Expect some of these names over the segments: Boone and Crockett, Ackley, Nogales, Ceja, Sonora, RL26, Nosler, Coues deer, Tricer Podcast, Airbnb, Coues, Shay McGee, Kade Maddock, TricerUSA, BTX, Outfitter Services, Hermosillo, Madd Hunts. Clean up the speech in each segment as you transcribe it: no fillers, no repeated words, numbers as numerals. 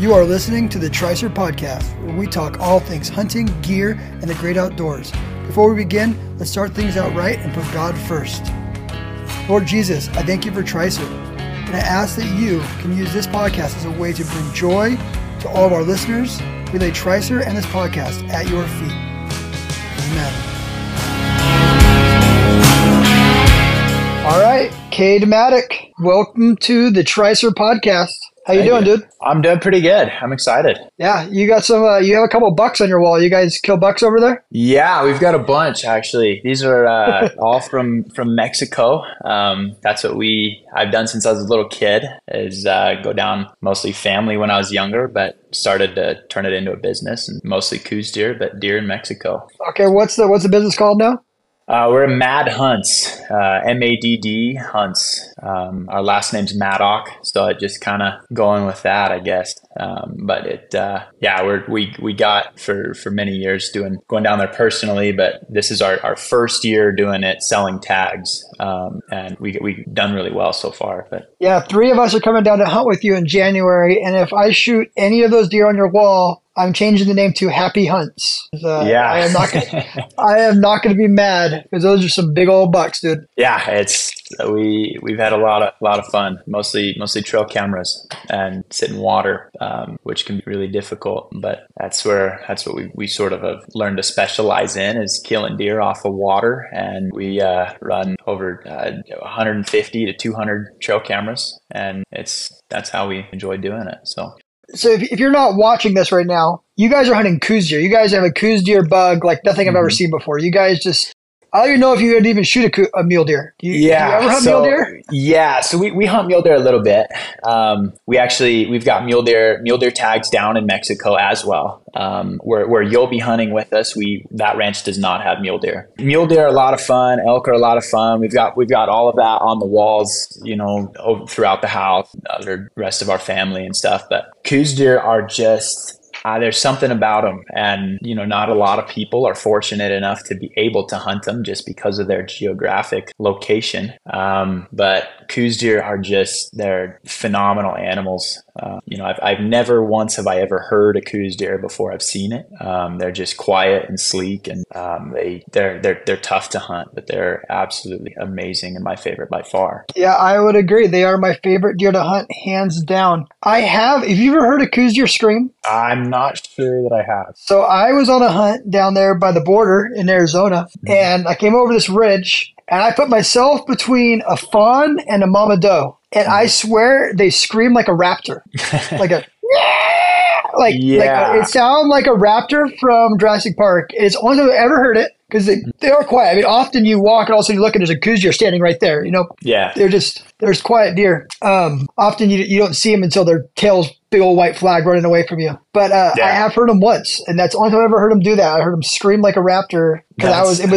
You are listening to the Tricer Podcast, where we talk all things hunting, gear, and the great outdoors. Before we begin, let's start things out right and put God first. Lord Jesus, I thank you for Tricer, and I ask that you can use this podcast as a way to bring joy to all of our listeners. We lay Tricer and this podcast at your feet. Amen. All right, Kade Maddock, welcome to the Tricer Podcast. How you doing, dude? I'm doing pretty good. I'm excited. Yeah, you got some. You have a couple bucks on your wall. You guys kill bucks over there? Yeah, we've got a bunch actually. These are all from Mexico. That's what I've done since I was a little kid. Is go down mostly family when I was younger, but started to turn it into a business, and mostly Coues deer, but deer in Mexico. Okay, what's the business called now? We're Madd Hunts, M-A-D-D Hunts. Our last name's Maddock, so it just kind of going with that, I guess. But it, yeah, we got for many years going down there personally, but this is our first year doing it, selling tags, and we've done really well so far. But yeah, three of us are coming down to hunt with you in January, and if I shoot any of those deer on your wall, I'm changing the name to Happy Hunts. Yeah. I am not going to be mad, because those are some big old bucks, dude. Yeah, we've had a lot of fun, mostly trail cameras and sit in water, which can be really difficult. But that's what we sort of have learned to specialize in, is killing deer off of water, and we run over 150 to 200 trail cameras, and that's how we enjoy doing it. So if you're not watching this right now, you guys are hunting Coues deer. You guys have a Coues deer bug like nothing I've ever seen before. You guys just, I don't even know if you would even shoot a mule deer. Do you ever hunt mule deer? Yeah, so we hunt mule deer a little bit. We've got mule deer tags down in Mexico as well, where you'll be hunting with us. That ranch does not have mule deer. Mule deer are a lot of fun. Elk are a lot of fun. We've got all of that on the walls, you know, throughout the house, the rest of our family and stuff. But Coues deer are just. There's something about them, and you know, not a lot of people are fortunate enough to be able to hunt them just because of their geographic location. But Coues deer are they're phenomenal animals. You know, I've never once have I ever heard a Coues deer before I've seen it. They're just quiet and sleek, and they're tough to hunt, but they're absolutely amazing and my favorite by far. Yeah, I would agree. They are my favorite deer to hunt, hands down. Have you ever heard a Coues deer scream? I'm not sure that I have. So I was on a hunt down there by the border in Arizona, and I came over this ridge, and I put myself between a fawn and a mama doe, and I swear they scream like a raptor, like a it sounds like a raptor from Jurassic Park. It's the only time I've ever heard it, because they are quiet. I mean, often you walk and all of a sudden you look and there's a Coues deer standing right there. You know, yeah, there's quiet deer. Often you don't see them until their tail's big old white flag running away from you. But I have heard them once, and that's the only time I've ever heard them do that. I heard them scream like a raptor, because I was in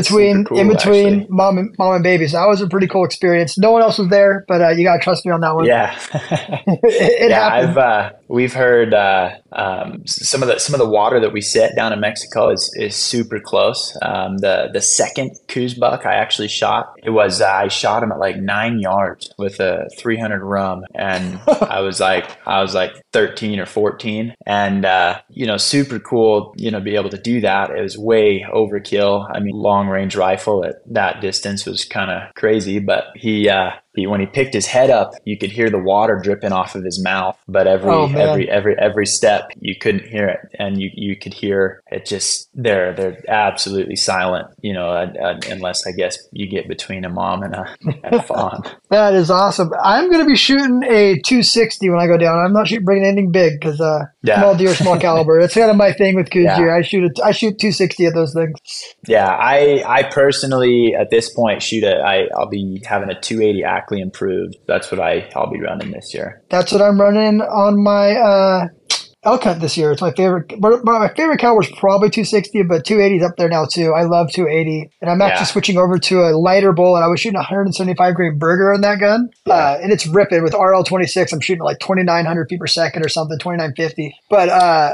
between mom and baby. So that was a pretty cool experience. No one else was there, but you gotta trust me on that one. Yeah, it happened. We've heard some of the water that we sit down in Mexico is super close. The second Coues buck I actually shot, I shot him at like 9 yards with a 300 rum, and I was like 13 or 14, and you know, super cool, you know, be able to do that. It was way overkill. I mean, long range rifle at that distance was kind of crazy, but when he picked his head up, you could hear the water dripping off of his mouth, but every step you couldn't hear it, and you could hear it. Just they're absolutely silent, you know, unless I guess you get between a mom and a fawn. That is awesome. I'm going to be shooting a 260 when I go down. I'm not bringing anything big, because small deer, small caliber. That's kind of my thing with Coues deer. I shoot 260 at those things. Yeah, I personally at this point I'll be having a 280 action. Improved. That's what I'll be running this year. That's what I'm running on my elk hunt this year. It's my favorite. My favorite caliber is probably 260, but 280 is up there now too. I love 280, and I'm actually switching over to a lighter bull. And I was shooting a 175 grain burger on that gun, and it's ripping with RL26. I'm shooting like 2,900 feet per second or something, 2,950. But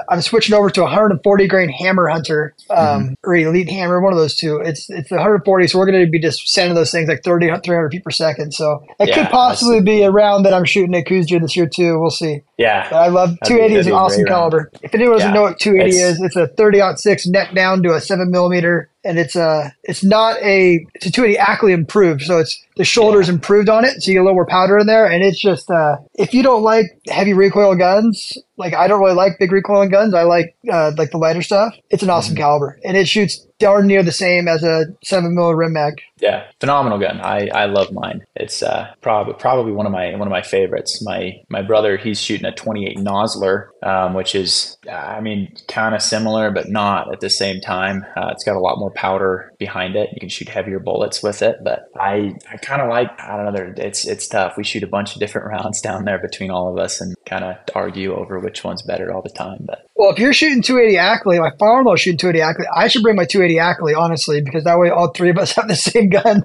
I'm switching over to a 140 grain hammer hunter, or elite hammer, one of those two. It's 140, so we're going to be just sending those things like 300 feet per second. So it could possibly be a round that I'm shooting at Coues deer this year too. We'll see. Yeah, but I love 280 is an awesome Custom caliber. If anyone doesn't know what 280 is, it's a 30-06 neck down to a 7 millimeter, and it's a 280 Ackley improved, so it's the shoulder's improved on it, so you get a little more powder in there. And it's just if you don't like heavy recoil guns, like I don't really like big recoiling guns, I like the lighter stuff. It's an awesome caliber, and it shoots darn near the same as a 7 mil rim mag. Yeah, phenomenal gun. I love mine. It's probably one of my favorites. My brother, he's shooting a 28 Nosler, which is kind of similar but not at the same time. It's got a lot more powder behind it. You can shoot heavier bullets with it, but I kind of like, I don't know. It's tough. We shoot a bunch of different rounds down there between all of us and kind of argue over which one's better all the time. But well, if you're shooting 280 Ackley, my father-in-law's shooting 280 Ackley, I should bring my 280 Ackley, honestly, because that way all three of us have the same gun.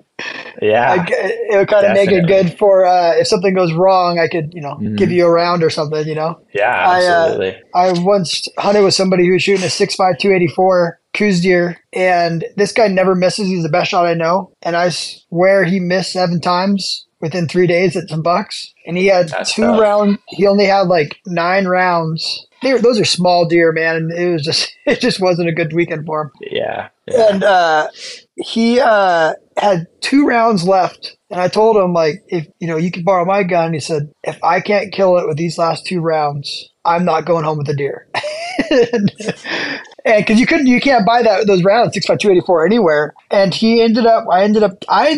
Yeah, it would kind of make it good for if something goes wrong, I could give you a round or something. Yeah, absolutely. I once hunted with somebody who was shooting a 6.5 284 Coues deer, and this guy never misses. He's the best shot I know, and I swear he missed 7 times within 3 days at some bucks. And he had he only had like 9 rounds. Those are small deer, man, and it just wasn't a good weekend for him. Yeah. And he had 2 rounds left, and I told him, like, if you can borrow my gun. He said, if I can't kill it with these last 2 rounds, I'm not going home with the deer. And because you can't buy those rounds 6.5 284 anywhere. And I ended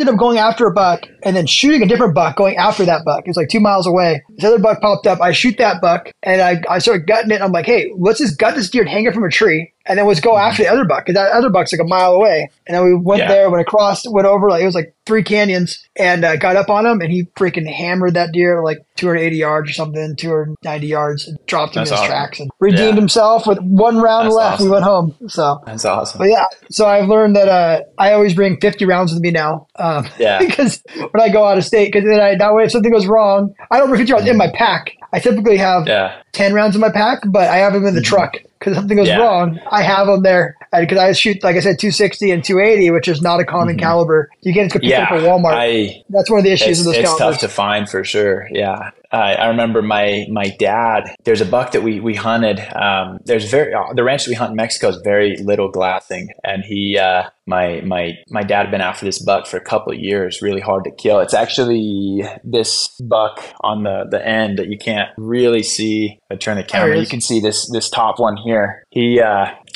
up going after a buck and then shooting a different buck going after that buck. It's like 2 miles away. This other buck popped up. I shoot that buck, and I started gutting it. I'm like, hey, let's just gut this deer and hang it from a tree, and then let's go after the other buck, because that other buck's like a mile away. And then we went there, went over, like it was like 3 canyons, and got up on him, and he freaking hammered that deer like 280 yards or something, 290 yards, and dropped him in his tracks, and redeemed himself with 1 round left. Awesome. We went home. So that's awesome. But so I've learned that I always bring 50 rounds with me now. Because when I go out of state, because then that way if something goes wrong, I don't bring 50 rounds in my pack. I typically have 10 rounds in my pack, but I have them in the truck. Because if something goes wrong, I have them there. Because I shoot, like I said, 260 and 280, which is not a common caliber. You can't get them for Walmart. That's one of the issues of those calibers. It's tough to find for sure, yeah. I remember my dad, there's a buck that we hunted. The ranch that we hunt in Mexico is very little glassing. And he, my dad had been after this buck for a couple of years, really hard to kill. It's actually this buck on the end that you can't really see. I turn the camera, you can see this top one here. He,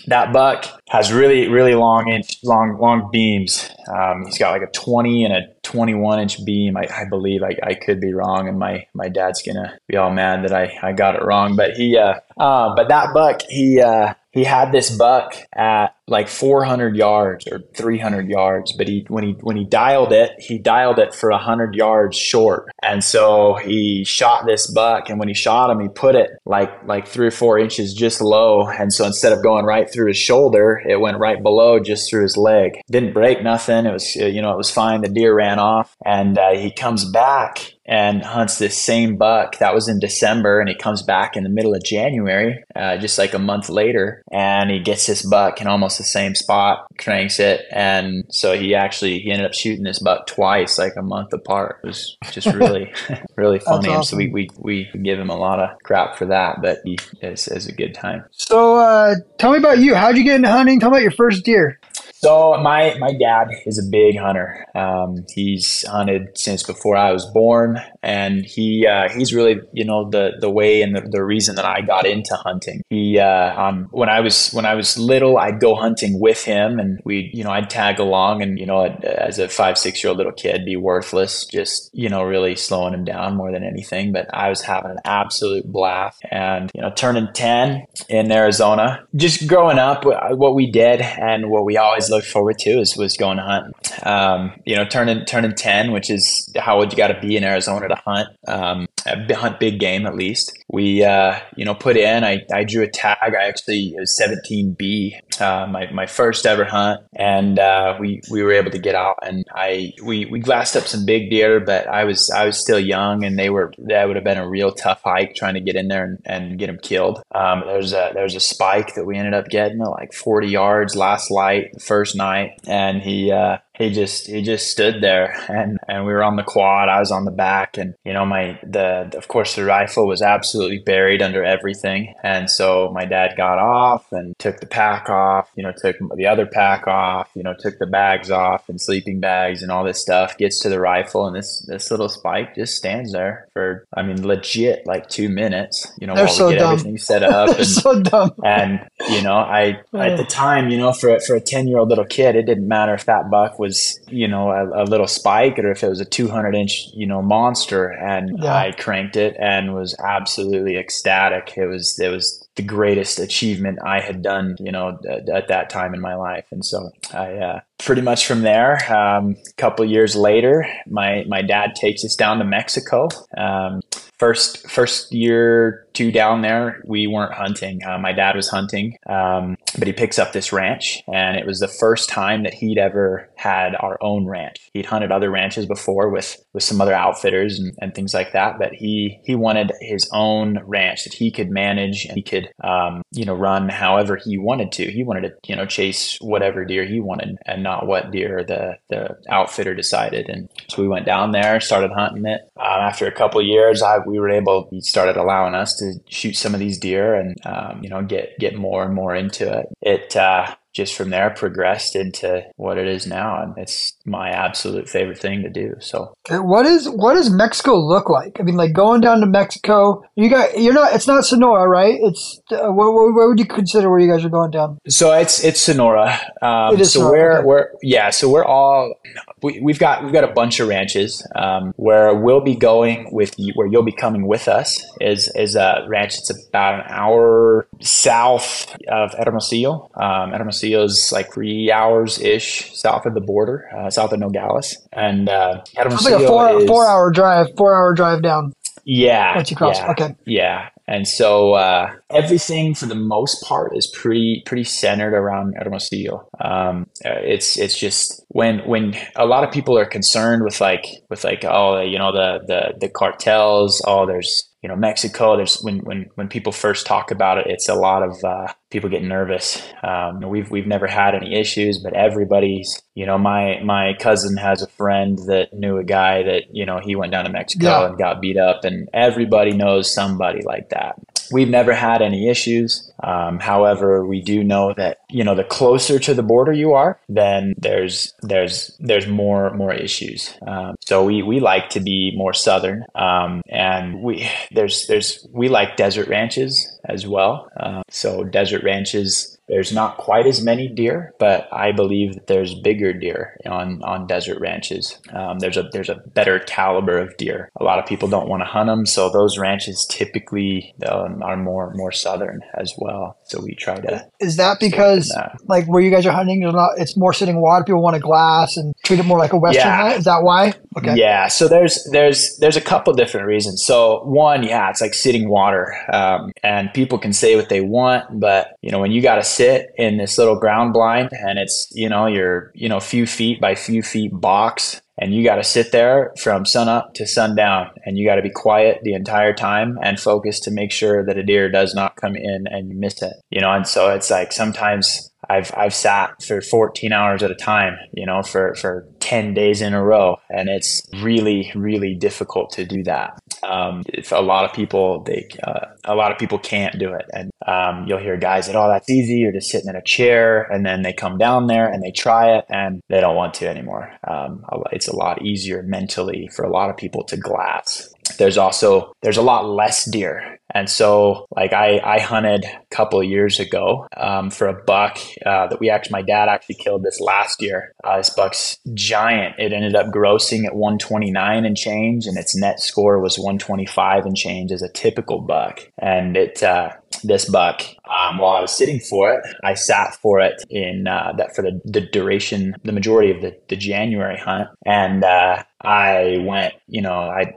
that buck has really, really long beams. He's got like a 20 and a 21 inch beam. I believe I could be wrong, and my dad's gonna be all mad that I got it wrong. But he, but that buck, he had this buck at like 400 yards or 300 yards, but when he dialed it, he dialed it for 100 yards short. And so he shot this buck, and when he shot him, he put it like 3 or 4 inches just low. And so instead of going right through his shoulder, it went right below, just through his leg. Didn't break nothing. It was, it was fine. The deer ran off, and he comes back and hunts this same buck. That was in December, and he comes back in the middle of January, just like a month later, and he gets this buck in almost the same spot, cranks it, and so he ended up shooting this buck twice, like a month apart. It was just really, really funny. Awesome. And so we give him a lot of crap for that, but it's a good time. So tell me about you. How'd you get into hunting? Tell me about your first deer. So my dad is a big hunter. He's hunted since before I was born, and he's really the way and the reason that I got into hunting. He when I was little, I'd go hunting with him, and we I'd tag along, and as a 5-6 year old little kid, be worthless, just really slowing him down more than anything. But I was having an absolute blast, and turning 10 in Arizona, just growing up, what we did and what we always looked forward to was going to hunt. Turning 10, which is how old you got to be in Arizona to hunt. Hunt big game, at least. We put in. I drew a tag. I actually, it was 17B, my first ever hunt, and we were able to get out, and we glassed up some big deer, but I was still young, and that would have been a real tough hike trying to get in there and get them killed. There was a spike that we ended up getting at like 40 yards last light, the first night, and he he just stood there, and we were on the quad. I was on the back, and you know, of course the rifle was absolutely buried under everything. And so my dad got off and took the pack off, you know, took the other pack off, you know, took the bags off and sleeping bags and all this stuff, gets to the rifle, and this little spike just stands there for, I mean, legit like 2 minutes, you know, while we get everything set up. And, so dumb. And you know, I at the time, you know, for a 10-year-old little kid, it didn't matter if that buck was, you know, a little spike or if it was a 200-inch, you know, monster. And yeah, I cranked it and was absolutely ecstatic. It was the greatest achievement I had done, you know, at that time in my life. And so I pretty much from there, a couple years later, my dad takes us down to Mexico. First year, two down there, we weren't hunting. My dad was hunting, but he picks up this ranch, and it was the first time that he'd ever had our own ranch. He'd hunted other ranches before with some other outfitters and things like that, but he wanted his own ranch that he could manage and he could, you know, run however he wanted to. He wanted to, you know, chase whatever deer he wanted and not what deer the outfitter decided. And so we went down there, started hunting it. After a couple of years, he started allowing us to shoot some of these deer and, you know, get more and more into it. It just from there progressed into what it is now. And it's my absolute favorite thing to do. So what does Mexico look like? I mean, like going down to Mexico, it's not Sonora, right? It's where would you consider where you guys are going down? So it's Sonora. It is so Sonora. We've got a bunch of ranches. Where we'll be going with you, where you'll be coming with us is a ranch that's about an hour south of Hermosillo. Hermosillo is like 3 hours-ish south of the border, south of Nogales. And Hermosillo is like a four-hour drive down. Yeah. Once you cross. Yeah, okay. Yeah. And so everything for the most part is pretty centered around Hermosillo. It's just when a lot of people are concerned with oh, you know, the cartels, oh, there's, you know, Mexico, there's when people first talk about it, it's a lot of people get nervous. We've never had any issues, but everybody's, you know, my cousin has a friend that knew a guy that, you know, he went down to Mexico, yeah, and got beat up, and everybody knows somebody like that. We've never had any issues. However, we do know that, you know, the closer to the border you are, then there's more issues. So we like to be more southern, and we like desert ranches as well. So desert ranches, there's not quite as many deer, but I believe that there's bigger deer on desert ranches. There's a better caliber of deer. A lot of people don't want to hunt them, so those ranches typically are more southern as well. So we try to. Is that because like where you guys are hunting, it's more sitting water? People want a glass and treat it more like a western hunt. Is that why? Okay. Yeah. So there's a couple different reasons. So one, yeah, it's like sitting water, and people can say what they want, but you know, when you got to sit in this little ground blind and it's, you know, your, you know, few feet by few feet box, and you got to sit there from sun up to sundown, and you got to be quiet the entire time and focus to make sure that a deer does not come in and you miss it, you know. And so it's like sometimes I've sat for 14 hours at a time, you know, for 10 days in a row, and it's really, really difficult to do that. If a lot of people can't do it, and you'll hear guys that, oh, that's easy, you're just sitting in a chair, and then they come down there and they try it and they don't want to anymore. It's a lot easier mentally for a lot of people to glass. There's a lot less deer. And so like I hunted a couple of years ago for a buck that my dad actually killed this last year. This buck's giant. It ended up grossing at 129 and change, and its net score was 125 and change as a typical buck. And this buck, while I was sitting for it, I sat for it in for the duration, the majority of the January hunt. And I went, you know, I'd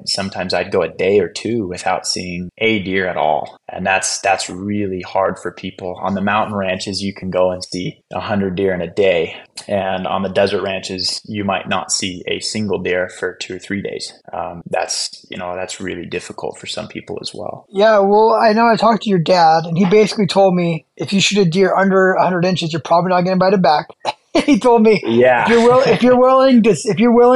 go a day or two without seeing a deer at all. And that's really hard for people. On the mountain ranches, you can go and see 100 deer in a day. And on the desert ranches, you might not see a single deer for 2 or 3 days. That's really difficult for some people as well. Yeah. Well, I know I talked to your dad, and he basically told me if you shoot a deer under 100 inches, you're probably not going to bite it back. He told me, yeah, if you're willing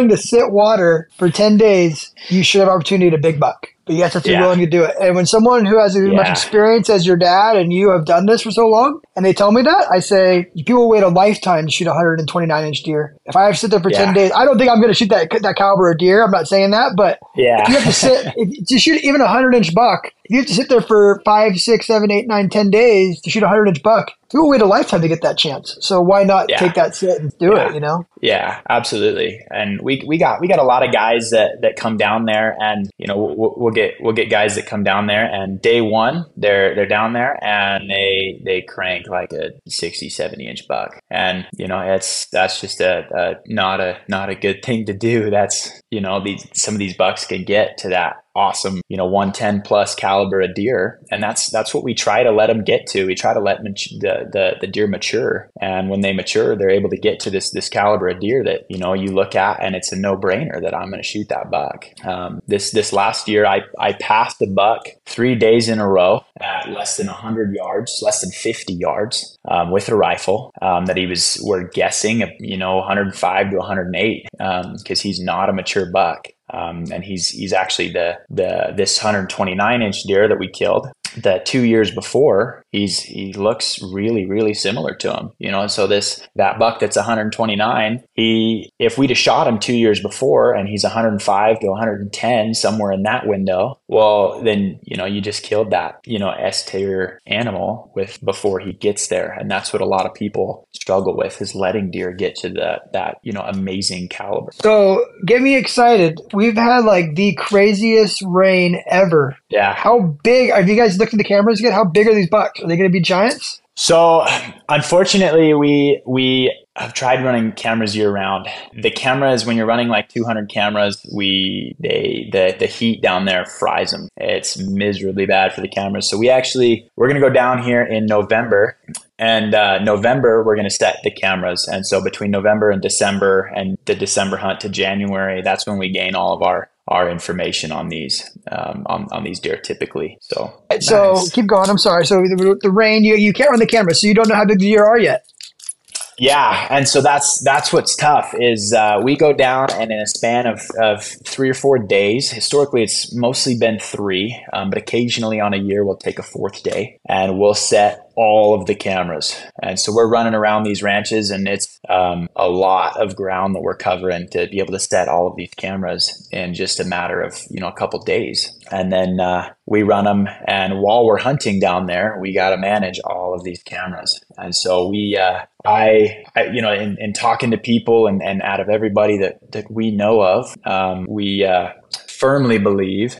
to sit water for 10 days, you should have opportunity to big buck. But you have to be willing to do it. And when someone who has as much experience as your dad and you have done this for so long, and they tell me that, I say, people wait a lifetime to shoot a 129-inch deer. If I have to sit there for 10 days, I don't think I'm going to shoot that caliber of deer. I'm not saying that, but if you have to sit, to shoot even a 100-inch buck, if you have to sit there for 5, 6, 7, 8, 9, 10 days to shoot a 100-inch buck, people wait a lifetime to get that chance. So why not take that sit and do it, you know? Yeah, absolutely. And we got a lot of guys that come down there, and, you know, we'll get guys that come down there, and day one they're down there and they crank like a 60, 70 inch buck. And, you know, that's just not a good thing to do. That's, you know, some of these bucks can get to that awesome, you know, 110 plus caliber of deer. And that's what we try to let them get to. We try to let the deer mature. And when they mature, they're able to get to this caliber of deer that, you know, you look at and it's a no brainer that I'm going to shoot that buck. This last year, I passed the buck 3 days in a row at less than 100 yards, less than 50 yards with a rifle that we're guessing, you know, 105 to 108 because he's not a mature buck. And he's actually this 129-inch deer that we killed. The 2 years before, he looks really, really similar to him, you know. And so that buck that's 129, if we'd have shot him 2 years before and he's 105 to 110 somewhere in that window, well, then, you know, you just killed that, you know, S-tier animal before he gets there. And that's what a lot of people struggle with, is letting deer get to that, you know, amazing caliber. So get me excited. We've had like the craziest rain ever. Yeah. How big are you guys? Look at the cameras again. How big are these bucks? Are they going to be giants? So, unfortunately, we have tried running cameras year round. The cameras, when you're running like 200 cameras, the heat down there fries them. It's miserably bad for the cameras. So we're going to go down here in November. And November, we're going to set the cameras. And so between November and December, and the December hunt to January, that's when we gain all of our information on these on these deer typically. So nice. Keep going. I'm sorry. So the rain, you can't run the camera, so you don't know how big the deer are yet. Yeah, and so that's what's tough is we go down, and in a span of 3 or 4 days, historically it's mostly been 3, but occasionally on a year we'll take a 4th day, and we'll set all of the cameras. And so we're running around these ranches, and it's a lot of ground that we're covering to be able to set all of these cameras in just a matter of, you know, a couple days. And then we run them, and while we're hunting down there, we got to manage all of these cameras. And so I you know, in talking to people and out of everybody that we know of, we firmly believe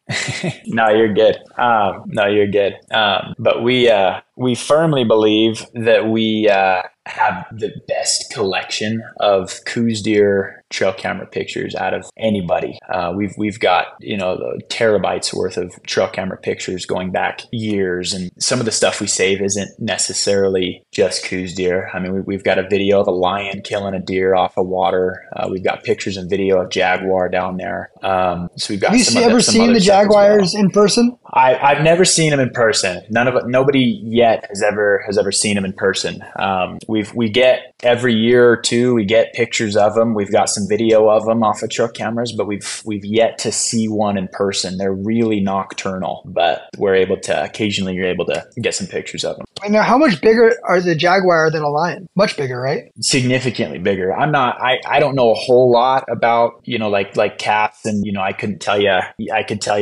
but we firmly believe that we have the best collection of Coues deer trail camera pictures out of anybody. We've got, you know, terabytes worth of trail camera pictures going back years, and some of the stuff we save isn't necessarily just Coues deer. I mean, we've got a video of a lion killing a deer off of water. We've got pictures and video of jaguar down there. So we've got. Have you ever seen the jaguars in person? I've never seen them in person. Nobody yet has ever seen them in person. We get every year or two, we get pictures of them. We've got some video of them off of truck cameras, but we've yet to see one in person. They're really nocturnal, but you're able to get some pictures of them. And now, how much bigger are the jaguar than a lion? Much bigger, right? Significantly bigger. I don't know a whole lot about, you know, like cats, and, you know, I could tell you,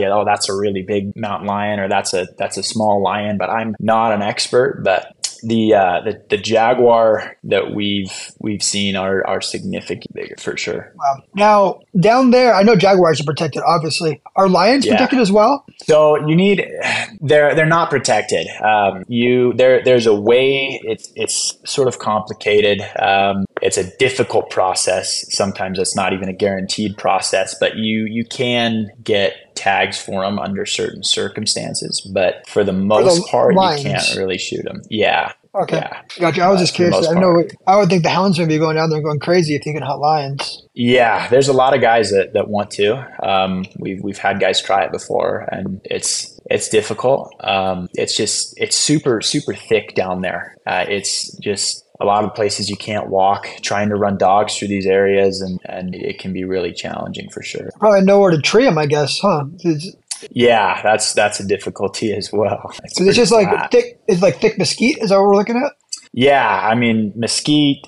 oh, that's a really big mountain lion, or that's a small lion, but I'm not an expert. But the jaguar that we've seen are significantly bigger for sure. Wow. Now down there, I know jaguars are protected, obviously. Are lions protected as well? So they're not protected. There's a way. It's sort of complicated. It's a difficult process. Sometimes it's not even a guaranteed process, but you can get tags for them under certain circumstances, but for the most part, you can't really shoot them. Yeah. Okay. Yeah. Gotcha. I was just curious. I would think the hounds would be going down there going crazy if they can hunt lions. Yeah, there's a lot of guys that want to. We've had guys try it before, and it's difficult. It's super, super thick down there. It's just a lot of places you can't walk, trying to run dogs through these areas, and it can be really challenging for sure. Probably nowhere to tree them, I guess, huh? Yeah, that's a difficulty as well. It's just flat. It's like thick mesquite, is that what we're looking at? Yeah, I mean, mesquite,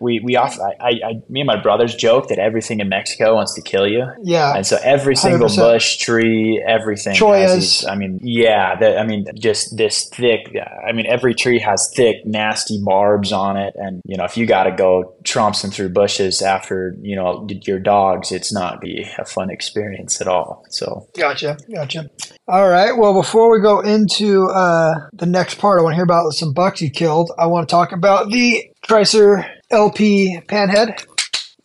me and my brothers joke that everything in Mexico wants to kill you. Yeah. And so every single 100%. Bush, tree, everything. Choyas. Just this thick, every tree has thick, nasty barbs on it. And, if you got to go trompsing through bushes after, your dogs, it's not be a fun experience at all. So. Gotcha. All right. Well, before we go into the next part, I want to hear about some bucks you killed. I want to talk about the Tricer LP panhead,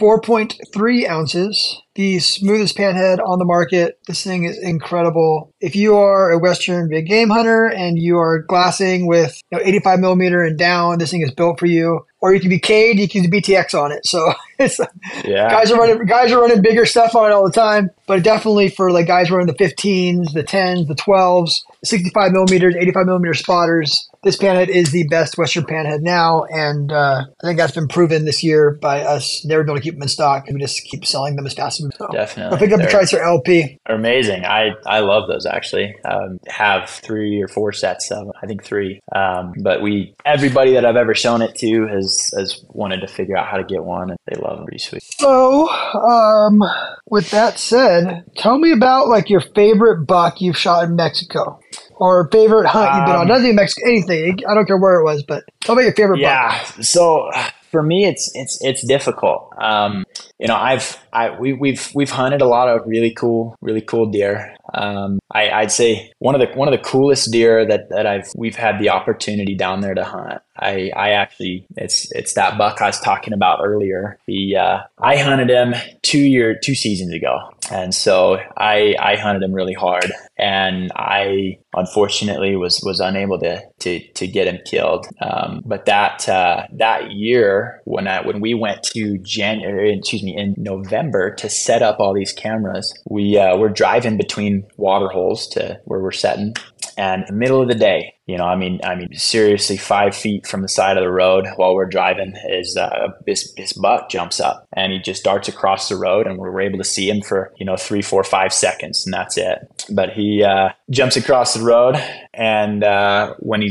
4.3 ounces, the smoothest panhead on the market. This thing is incredible. If you are a Western big game hunter and you are glassing with 85 millimeter and down, this thing is built for you. Or you can be Kade, you can be BTX on it. So guys are running bigger stuff on it all the time, but definitely for like guys running the 15s, the 10s, the 12s, 65 millimeters, 85 millimeter spotters. This panhead is the best Western panhead now, and I think that's been proven this year by us never being able to keep them in stock. We just keep selling them as fast as we can. Definitely. I'll pick up the Tricer LP. They're amazing. I love those, actually. Have 3 or 4 sets of them. I think 3. But everybody that I've ever shown it to has wanted to figure out how to get one, and they love them. Pretty sweet. So, with that said, tell me about your favorite buck you've shot in Mexico. Or favorite hunt you've been on? Doesn't even Mexico, anything. I don't care where it was, but tell me your favorite buck. Yeah. So for me, it's difficult. We've hunted a lot of really cool deer. I'd say one of the coolest deer that we've had the opportunity down there to hunt. It's that buck I was talking about earlier. I hunted him 2 seasons ago. And so I hunted him really hard, and I unfortunately was unable to get him killed. But that year when we went to in November to set up all these cameras, we were driving between water holes to where we're setting, and in the middle of the day, seriously, 5 feet from the side of the road while we're driving is this buck jumps up, and he just darts across the road, and we were able to see him for 3, 4, 5 seconds, and that's it. But he jumps across the road, and when he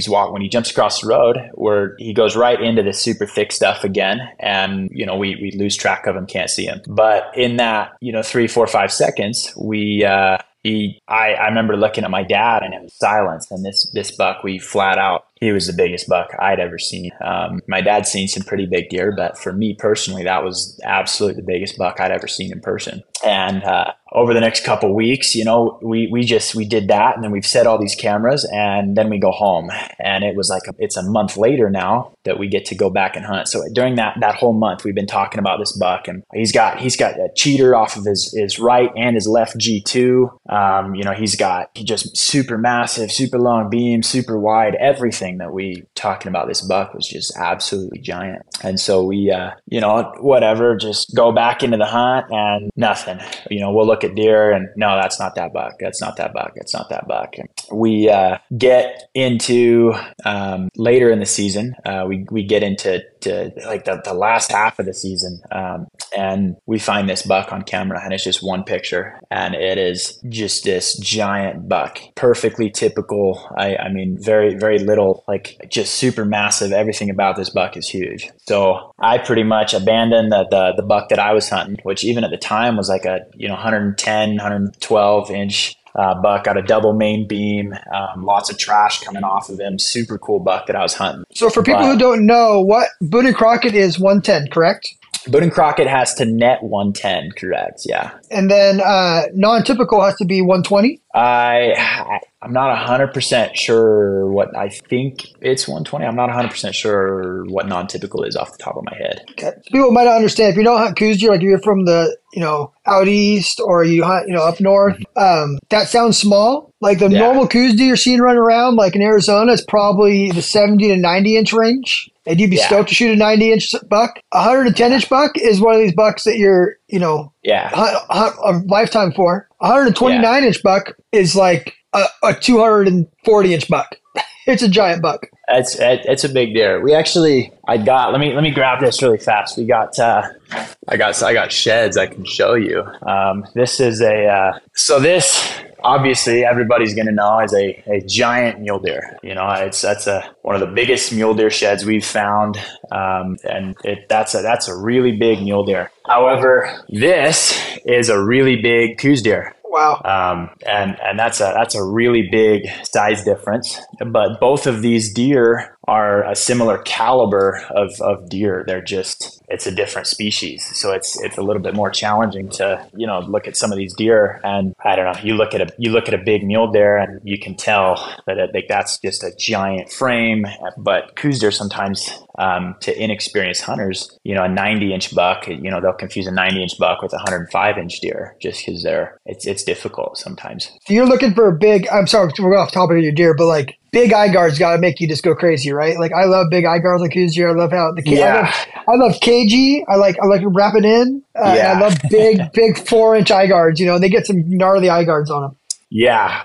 jumps across the road, he goes right into this super thick stuff again, and we lose track of him, can't see him. But in that 3, 4, 5 seconds, we. I remember looking at my dad, and it was silence. And this buck, he was the biggest buck I'd ever seen. My dad's seen some pretty big deer, but for me personally, that was absolutely the biggest buck I'd ever seen in person. And over the next couple weeks, we did that, and then we've set all these cameras, and then we go home. And it was it's a month later now that we get to go back and hunt. So during that whole month, we've been talking about this buck, and he's got a cheater off of his right and his left G2. He just super massive, super long beam, super wide, everything that we talking about. This buck was just absolutely giant. And so we, just go back into the hunt, and nothing, we'll look at deer, and no, that's not that buck. That's not that buck. It's not that buck. And we get into later in the season. We get into the last half of the season, and we find this buck on camera, and it's just one picture, and it is just this giant buck, perfectly typical. Very, very little, just super massive. Everything about this buck is huge. So I pretty much abandoned the buck that I was hunting, which even at the time was like a 110, 112 inch. Buck, got a double main beam, lots of trash coming off of him. Super cool buck that I was hunting. So for people who don't know, what Boone and Crockett is 110, correct? Boone and Crockett has to net 110, correct? Yeah. And then non-typical has to be 120? I'm not 100% sure what I think it's 120. I'm not 100% sure what non-typical is off the top of my head. Okay. People might not understand. If you don't hunt coues deer, you're from the, out east, or you hunt, up north, that sounds small. Normal coues deer you're seeing running around, in Arizona, is probably the 70 to 90 inch range. And you'd be stoked to shoot a 90-inch buck. A 110-inch buck is one of these bucks that you're, hunt a lifetime for. A 129-inch buck is like a 240-inch buck. It's a giant buck. It's a big deer. We actually, let me grab this really fast. We got, I got sheds I can show you. This is this obviously everybody's going to know is a giant mule deer. You know, that's one of the biggest mule deer sheds we've found. And that's a really big mule deer. However, this is a really big Coues deer. Wow. And that's a really big size difference, but both of these deer are a similar caliber of deer. They're just, it's a different species. So it's a little bit more challenging to, you know, look at some of these deer and I don't know, you look at a big mule deer and you can tell that that's just a giant frame, but Coues deer sometimes, to inexperienced hunters, you know, a 90-inch buck, you know, they'll confuse a 90-inch buck with a 105-inch deer just because it's difficult sometimes. So you're looking for a big, I'm sorry, we're off topic of your deer, but like, big eye guards got to make you just go crazy, right? Like I love big eye guards like Coues deer. I love how the I love KG. I like wrapping in. I love big 4-inch eye guards. You know, and they get some gnarly eye guards on them. Yeah,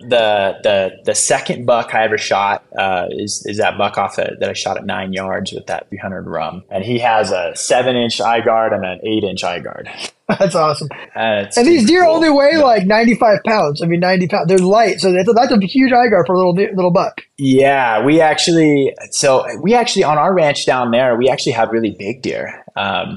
the second buck I ever shot is that buck off that I shot at 9 yards with that 300 rum, and he has a 7-inch eye guard and an 8-inch eye guard. That's awesome. And these deer only weigh like 95 pounds. I mean, 90 pounds. They're light, so that's a huge eye guard for a little buck. Yeah, we actually on our ranch down there, we actually have really big deer,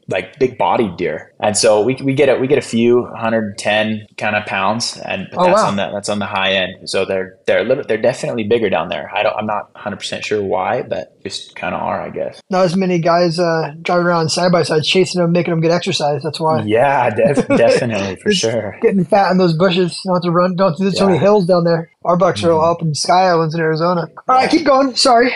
like big bodied deer, and so we get a few 110 kind of pounds, and but that's on the high end. So they're definitely bigger down there. I'm not 100% sure why, but just kind of are, I guess. Not as many guys driving around side by side chasing them, making them get exercise. That's why. Yeah. Definitely for sure. Getting fat in those bushes. You don't have to run. Don't do so many hills down there. Our bucks are all up in Sky Islands in Arizona. All right, keep going. Sorry.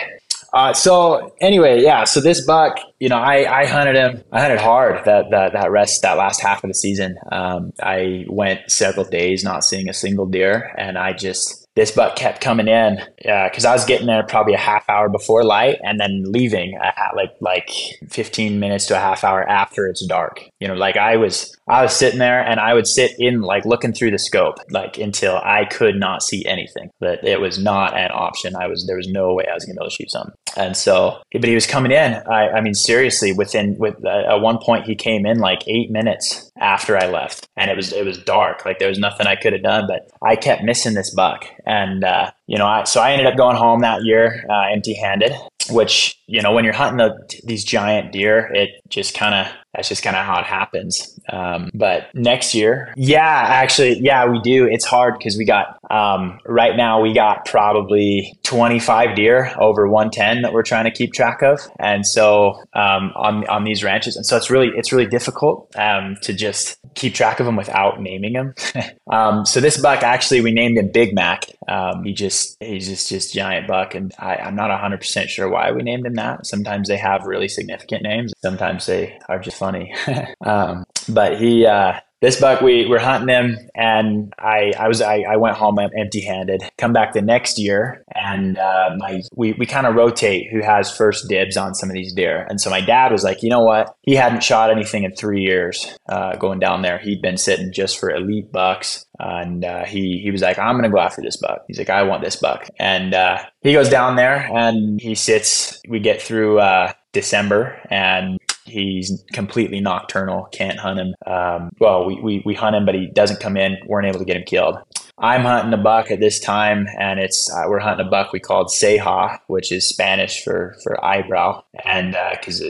So anyway, yeah. So this buck, you know, I hunted him. I hunted hard that last half of the season. I went several days not seeing a single deer, and this buck kept coming in because I was getting there probably a half hour before light and then leaving at like 15 minutes to a half hour after it's dark. You know, like I was sitting there and I would sit in like looking through the scope like until I could not see anything. But it was not an option. There was no way I was going to be able to shoot something. And so, but he was coming in. I mean, seriously, at one point he came in like 8 minutes after I left, and it was dark. Like there was nothing I could have done, but I kept missing this buck. And, you know, so I ended up going home that year, empty-handed, which, you know, when you're hunting these giant deer, that's just kind of how it happens. But next year, we do. It's hard because we got, right now we got probably 25 deer over 110 that we're trying to keep track of. And so, on these ranches. And so it's really difficult, to just keep track of them without naming them. So this buck, actually, we named him Big Mac. He's just giant buck. And I'm not 100% sure why we named him that. Sometimes they have really significant names. Sometimes they are just funny. But this buck, we're hunting him, and I went home empty-handed. Come back the next year, and we kind of rotate who has first dibs on some of these deer. And so my dad was like, you know what? He hadn't shot anything in 3 years going down there. He'd been sitting just for elite bucks. And he was like, I'm going to go after this buck. He's like, I want this buck. And he goes down there, and he sits. We get through December, and he's completely nocturnal, can't hunt him. Well, we hunt him, but he doesn't come in. Weren't able to get him killed. I'm hunting a buck at this time, and we're hunting a buck we called Ceja, which is Spanish for eyebrow, and because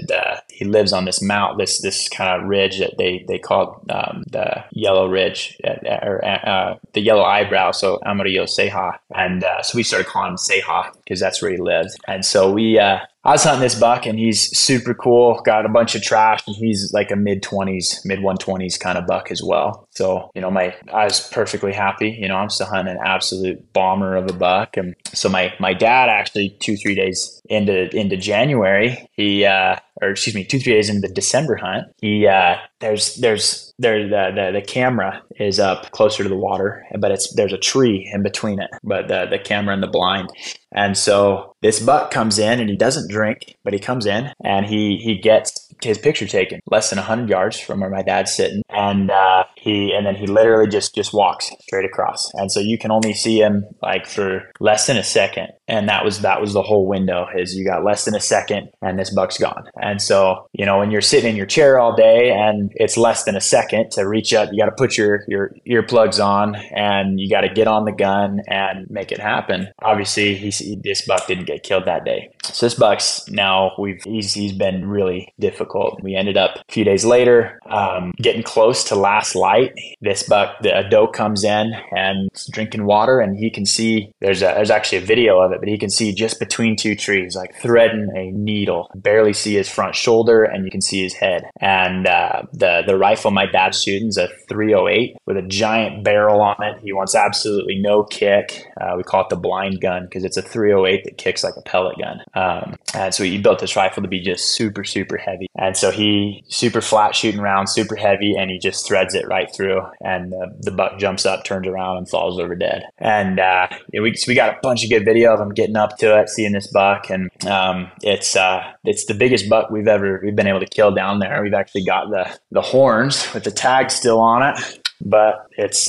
he lives on this mount, this kind of ridge that they called the Yellow Ridge or the Yellow Eyebrow, so Amarillo Ceja, and so we started calling him Ceja because that's where he lived. And so I was hunting this buck, and he's super cool, got a bunch of trash, and he's like a mid 120s kind of buck as well. So, you know, I was perfectly happy. You know, I'm still hunting an absolute bomber of a buck. And so my dad actually 2-3 days into January, or 2-3 days into the December hunt, the camera is up closer to the water, but there's a tree in between it, but the camera and the blind. And so this buck comes in, and he doesn't drink, but he comes in, and he gets his picture taken less than 100 yards from where my dad's sitting. And And then he literally just walks straight across. And so you can only see him like for less than a second. And that was the whole window, is you got less than a second and this buck's gone. And so, you know, when you're sitting in your chair all day and it's less than a second to reach up, you got to put your earplugs on and you got to get on the gun and make it happen. Obviously, this buck didn't get killed that day. So this buck's now, he's been really difficult. We ended up a few days later getting close to last light. This buck, a doe comes in and is drinking water, and he can see, there's actually a video of it, but he can see just between two trees, like threading a needle. Barely see his front shoulder, and you can see his head. And the rifle my dad's shooting is a 308 with a giant barrel on it. He wants absolutely no kick. We call it the blind gun because it's a 308 that kicks like a pellet gun. And so he built this rifle to be just super, super heavy. And so he super flat shooting round, super heavy, and he just threads it right through. And the buck jumps up, turns around, and falls over dead. And we got a bunch of good video of him getting up to it, seeing this buck, and it's the biggest buck we've been able to kill down there. We've actually got the horns with the tag still on it. But it's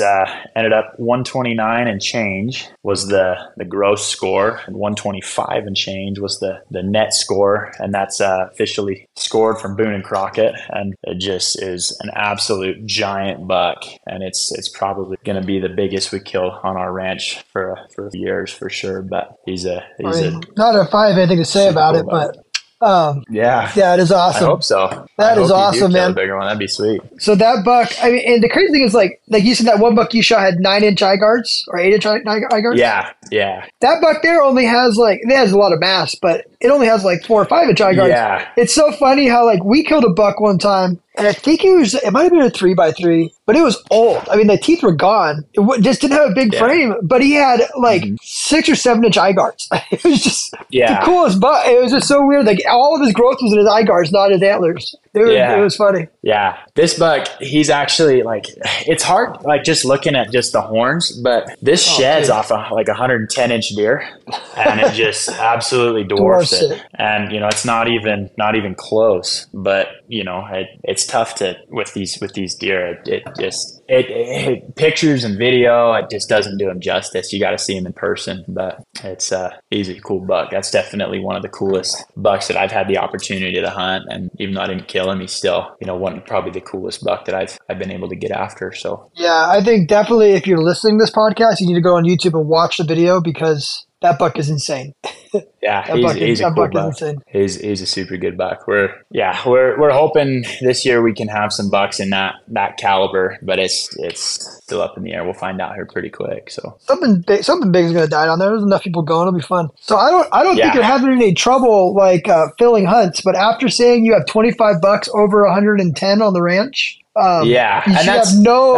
ended up 129 and change was the gross score, and 125 and change was the net score, and that's officially scored from Boone and Crockett. And it just is an absolute giant buck, and it's probably going to be the biggest we kill on our ranch for years for sure. But I have anything to say about it, but. Yeah, it is awesome. I hope so. That is awesome, man. Bigger one, that'd be sweet. So that buck, I mean, and the crazy thing is, like you said, that one buck you shot had 9-inch eye guards or 8-inch eye guards. Yeah. That buck there only has it has a lot of mass, but it only has 4 or 5-inch eye guards. Yeah. It's so funny how we killed a buck one time, and I think it might have been a 3x3, but it was old. I mean, the teeth were gone. It just didn't have a big frame, but he had 6 or 7-inch eye guards. It was just the coolest buck. It was just so weird. All of his growth was in his eye guards, not his antlers. It was funny. Yeah. This buck, he's actually it's hard, just looking at just the horns, but this sheds off a 110-inch deer, and it just absolutely dwarfs it. And, it's not even close, but it's tough to, with these deer, it pictures and video, it just doesn't do them justice. You got to see them in person, but he's a cool buck. That's definitely one of the coolest bucks that I've had the opportunity to hunt. And even though I didn't kill him, he's still, probably the coolest buck that I've been able to get after. So yeah, I think definitely if you're listening to this podcast, you need to go on YouTube and watch the video, because that buck is insane. Yeah, he's a cool buck. He's a super good buck. We're hoping this year we can have some bucks in that caliber, but it's still up in the air. We'll find out here pretty quick. So something big is going to die down there. There's enough people going; it'll be fun. So I don't think you're having any trouble filling hunts. But after saying you have 25 bucks over 110 on the ranch. Trouble.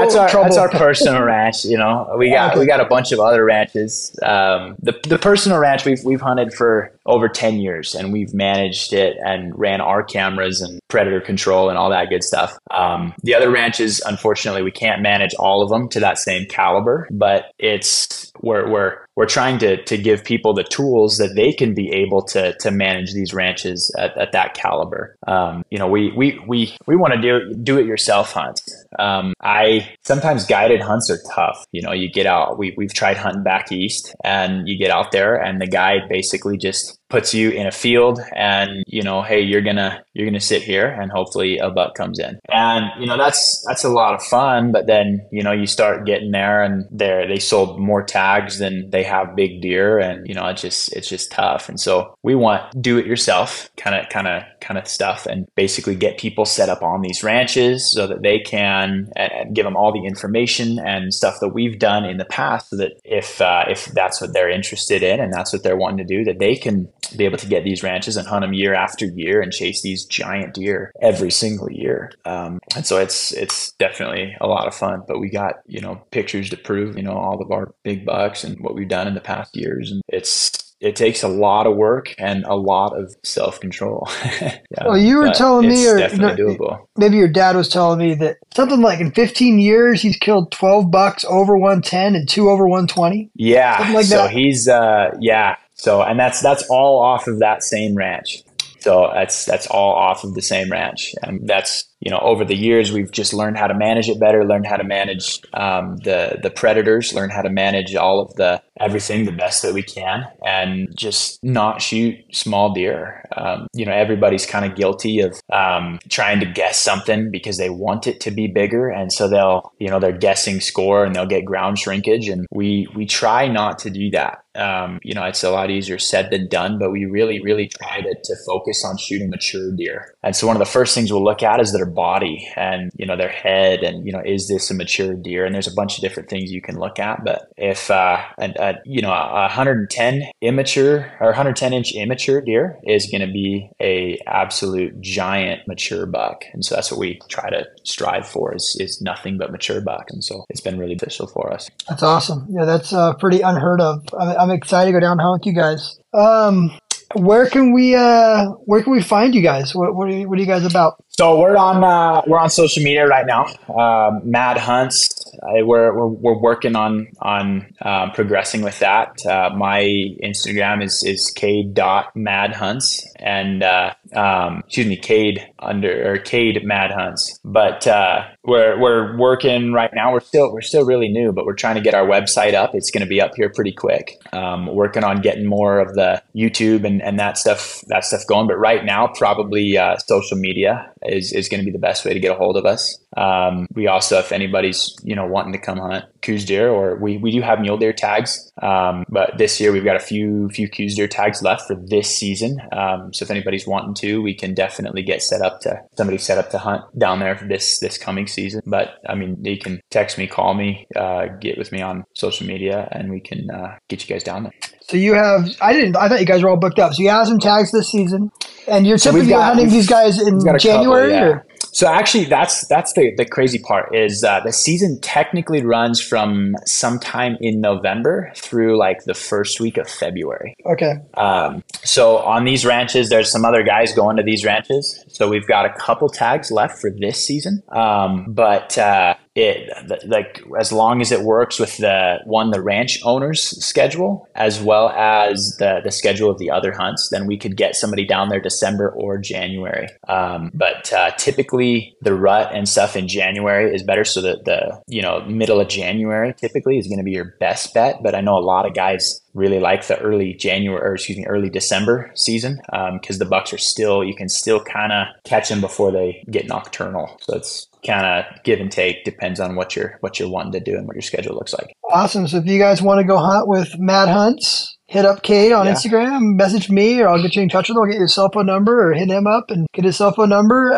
That's our personal ranch. We got a bunch of other ranches. The personal ranch we've hunted for over 10 years, and we've managed it and ran our cameras and predator control and all that good stuff. The other ranches, unfortunately, we can't manage all of them to that same caliber, but we're trying to give people the tools that they can be able to manage these ranches at that caliber. We want to do it yourself hunts. I sometimes guided hunts are tough. You get out, we've tried hunting back east, and you get out there and the guide basically just puts you in a field and, hey, you're going to sit here and hopefully a buck comes in. And, that's a lot of fun. But then, you start getting there and they sold more tags than they have big deer. And, it's just tough. And so we want do it yourself kind of stuff, and basically get people set up on these ranches so that they can and give them all the information and stuff that we've done in the past, so that if that's what they're interested in and that's what they're wanting to do, that they can be able to get these ranches and hunt them year after year and chase these giant deer every single year. And so it's definitely a lot of fun, but we got, pictures to prove, all of our big bucks and what we've done in the past years. And it takes a lot of work and a lot of self-control. Well, you were telling me, or maybe your dad was telling me, that something like in 15 years, he's killed 12 bucks over 110 and 2 over 120. Yeah. Something like that. So he's, So, and that's all off of that same ranch. So that's all off of the same ranch. And that's you know, over the years, we've just learned how to manage it better, learned how to manage the predators, learned how to manage all of the everything the best that we can, and just not shoot small deer. You know, everybody's kind of guilty of trying to guess something because they want it to be bigger. And so they'll, you know, they're guessing score and they'll get ground shrinkage. And we try not to do that. You know, it's a lot easier said than done, but we really try to focus on shooting mature deer. And so one of the first things we'll look at is their body and, you know, their head and, you know, is this a mature deer? And there's a bunch of different things you can look at. But if, you know, a 110 immature or 110 inch immature deer is going to be a absolute giant mature buck. And so that's what we try to strive for is nothing but mature buck. And so it's been really beneficial for us. That's awesome. Yeah, that's pretty unheard of. I'm excited to go down and hunt with you guys. Where can we find you guys? What are you guys about? So we're on social media right now. Madd Hunts. We're working on progressing with that. My Instagram is Kade.MaddHunts and Kade Madd Hunts. But we're working right now. We're still really new, but we're trying to get our website up. It's going to be up here pretty quick. Working on getting more of the YouTube and that stuff going. But right now, probably social media is going to be the best way to get a hold of us. We also, if anybody's, you know, wanting to come hunt Coues deer, or we do have mule deer tags. But this year we've got a few Coues deer tags left for this season. So if anybody's wanting to, we can definitely get set up to hunt down there for this coming season. But I mean, you can text me, call me, get with me on social media, and we can get you guys down there. So you have, I thought you guys were all booked up. So you have some tags this season, and you're typically hunting these guys in January? Couple, yeah. Or? So actually, that's the crazy part is the season technically runs from sometime in November through like the first week of February. Okay. So on these ranches, there's some other guys going to these ranches. So we've got a couple tags left for this season. Like as long as it works with the ranch owner's schedule as well as the schedule of the other hunts, then we could get somebody down there December or January. But typically the rut and stuff in January is better, so that the middle of January typically is going to be your best bet. But I know a lot of guys really like the early December season, because the bucks you can still kind of catch them before they get nocturnal. So it's kind of give and take, depends on what you're wanting to do and what your schedule looks like. Awesome. So if you guys want to go hunt with Madd Hunts, hit up Kade on Instagram, message me, or I'll get you in touch with him. I'll get your cell phone number or hit him up and get his cell phone number.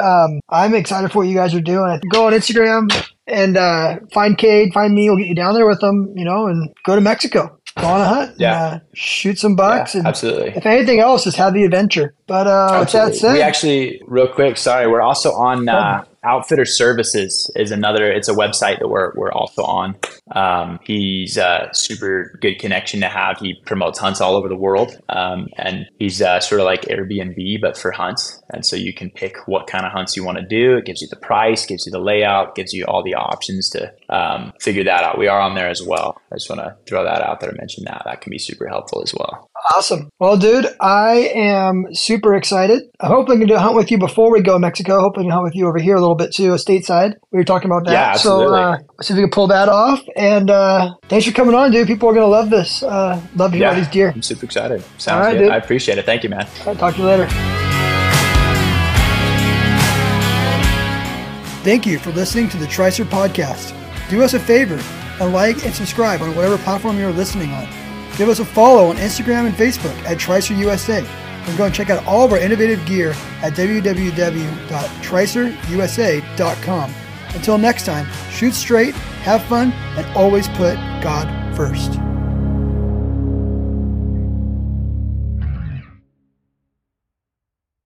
I'm excited for what you guys are doing. Go on Instagram and find Kade, find me. We'll get you down there with them, you know, and go to Mexico. Go on a hunt, and shoot some bucks. Yeah, and absolutely. If anything else, just have the adventure. But with that said, we actually, real quick, sorry, we're also on Outfitter Services is another. It's a website that we're also on. He's a super good connection to have. He promotes hunts all over the world, and he's sort of like Airbnb but for hunts. And so you can pick what kind of hunts you want to do. It gives you the price, gives you the layout, gives you all the options to figure that out. We are on there as well. I just want to throw that out there and mention that. That can be super helpful as well. Awesome. Well, dude, I am super excited. I hope I can do a hunt with you before we go to Mexico. Hopefully I can hunt with you over here a little bit too, stateside. We were talking about that. Yeah, absolutely. So see if we can pull that off. And thanks for coming on, dude. People are going to love this. Love to hear all these deer. I'm super excited. Sounds good. Dude. I appreciate it. Thank you, man. All right, talk to you later. Thank you for listening to the Tricer Podcast. Do us a favor and like and subscribe on whatever platform you're listening on. Give us a follow on Instagram and Facebook at TricerUSA. And go and check out all of our innovative gear at www.tricerusa.com. Until next time, shoot straight, have fun, and always put God first.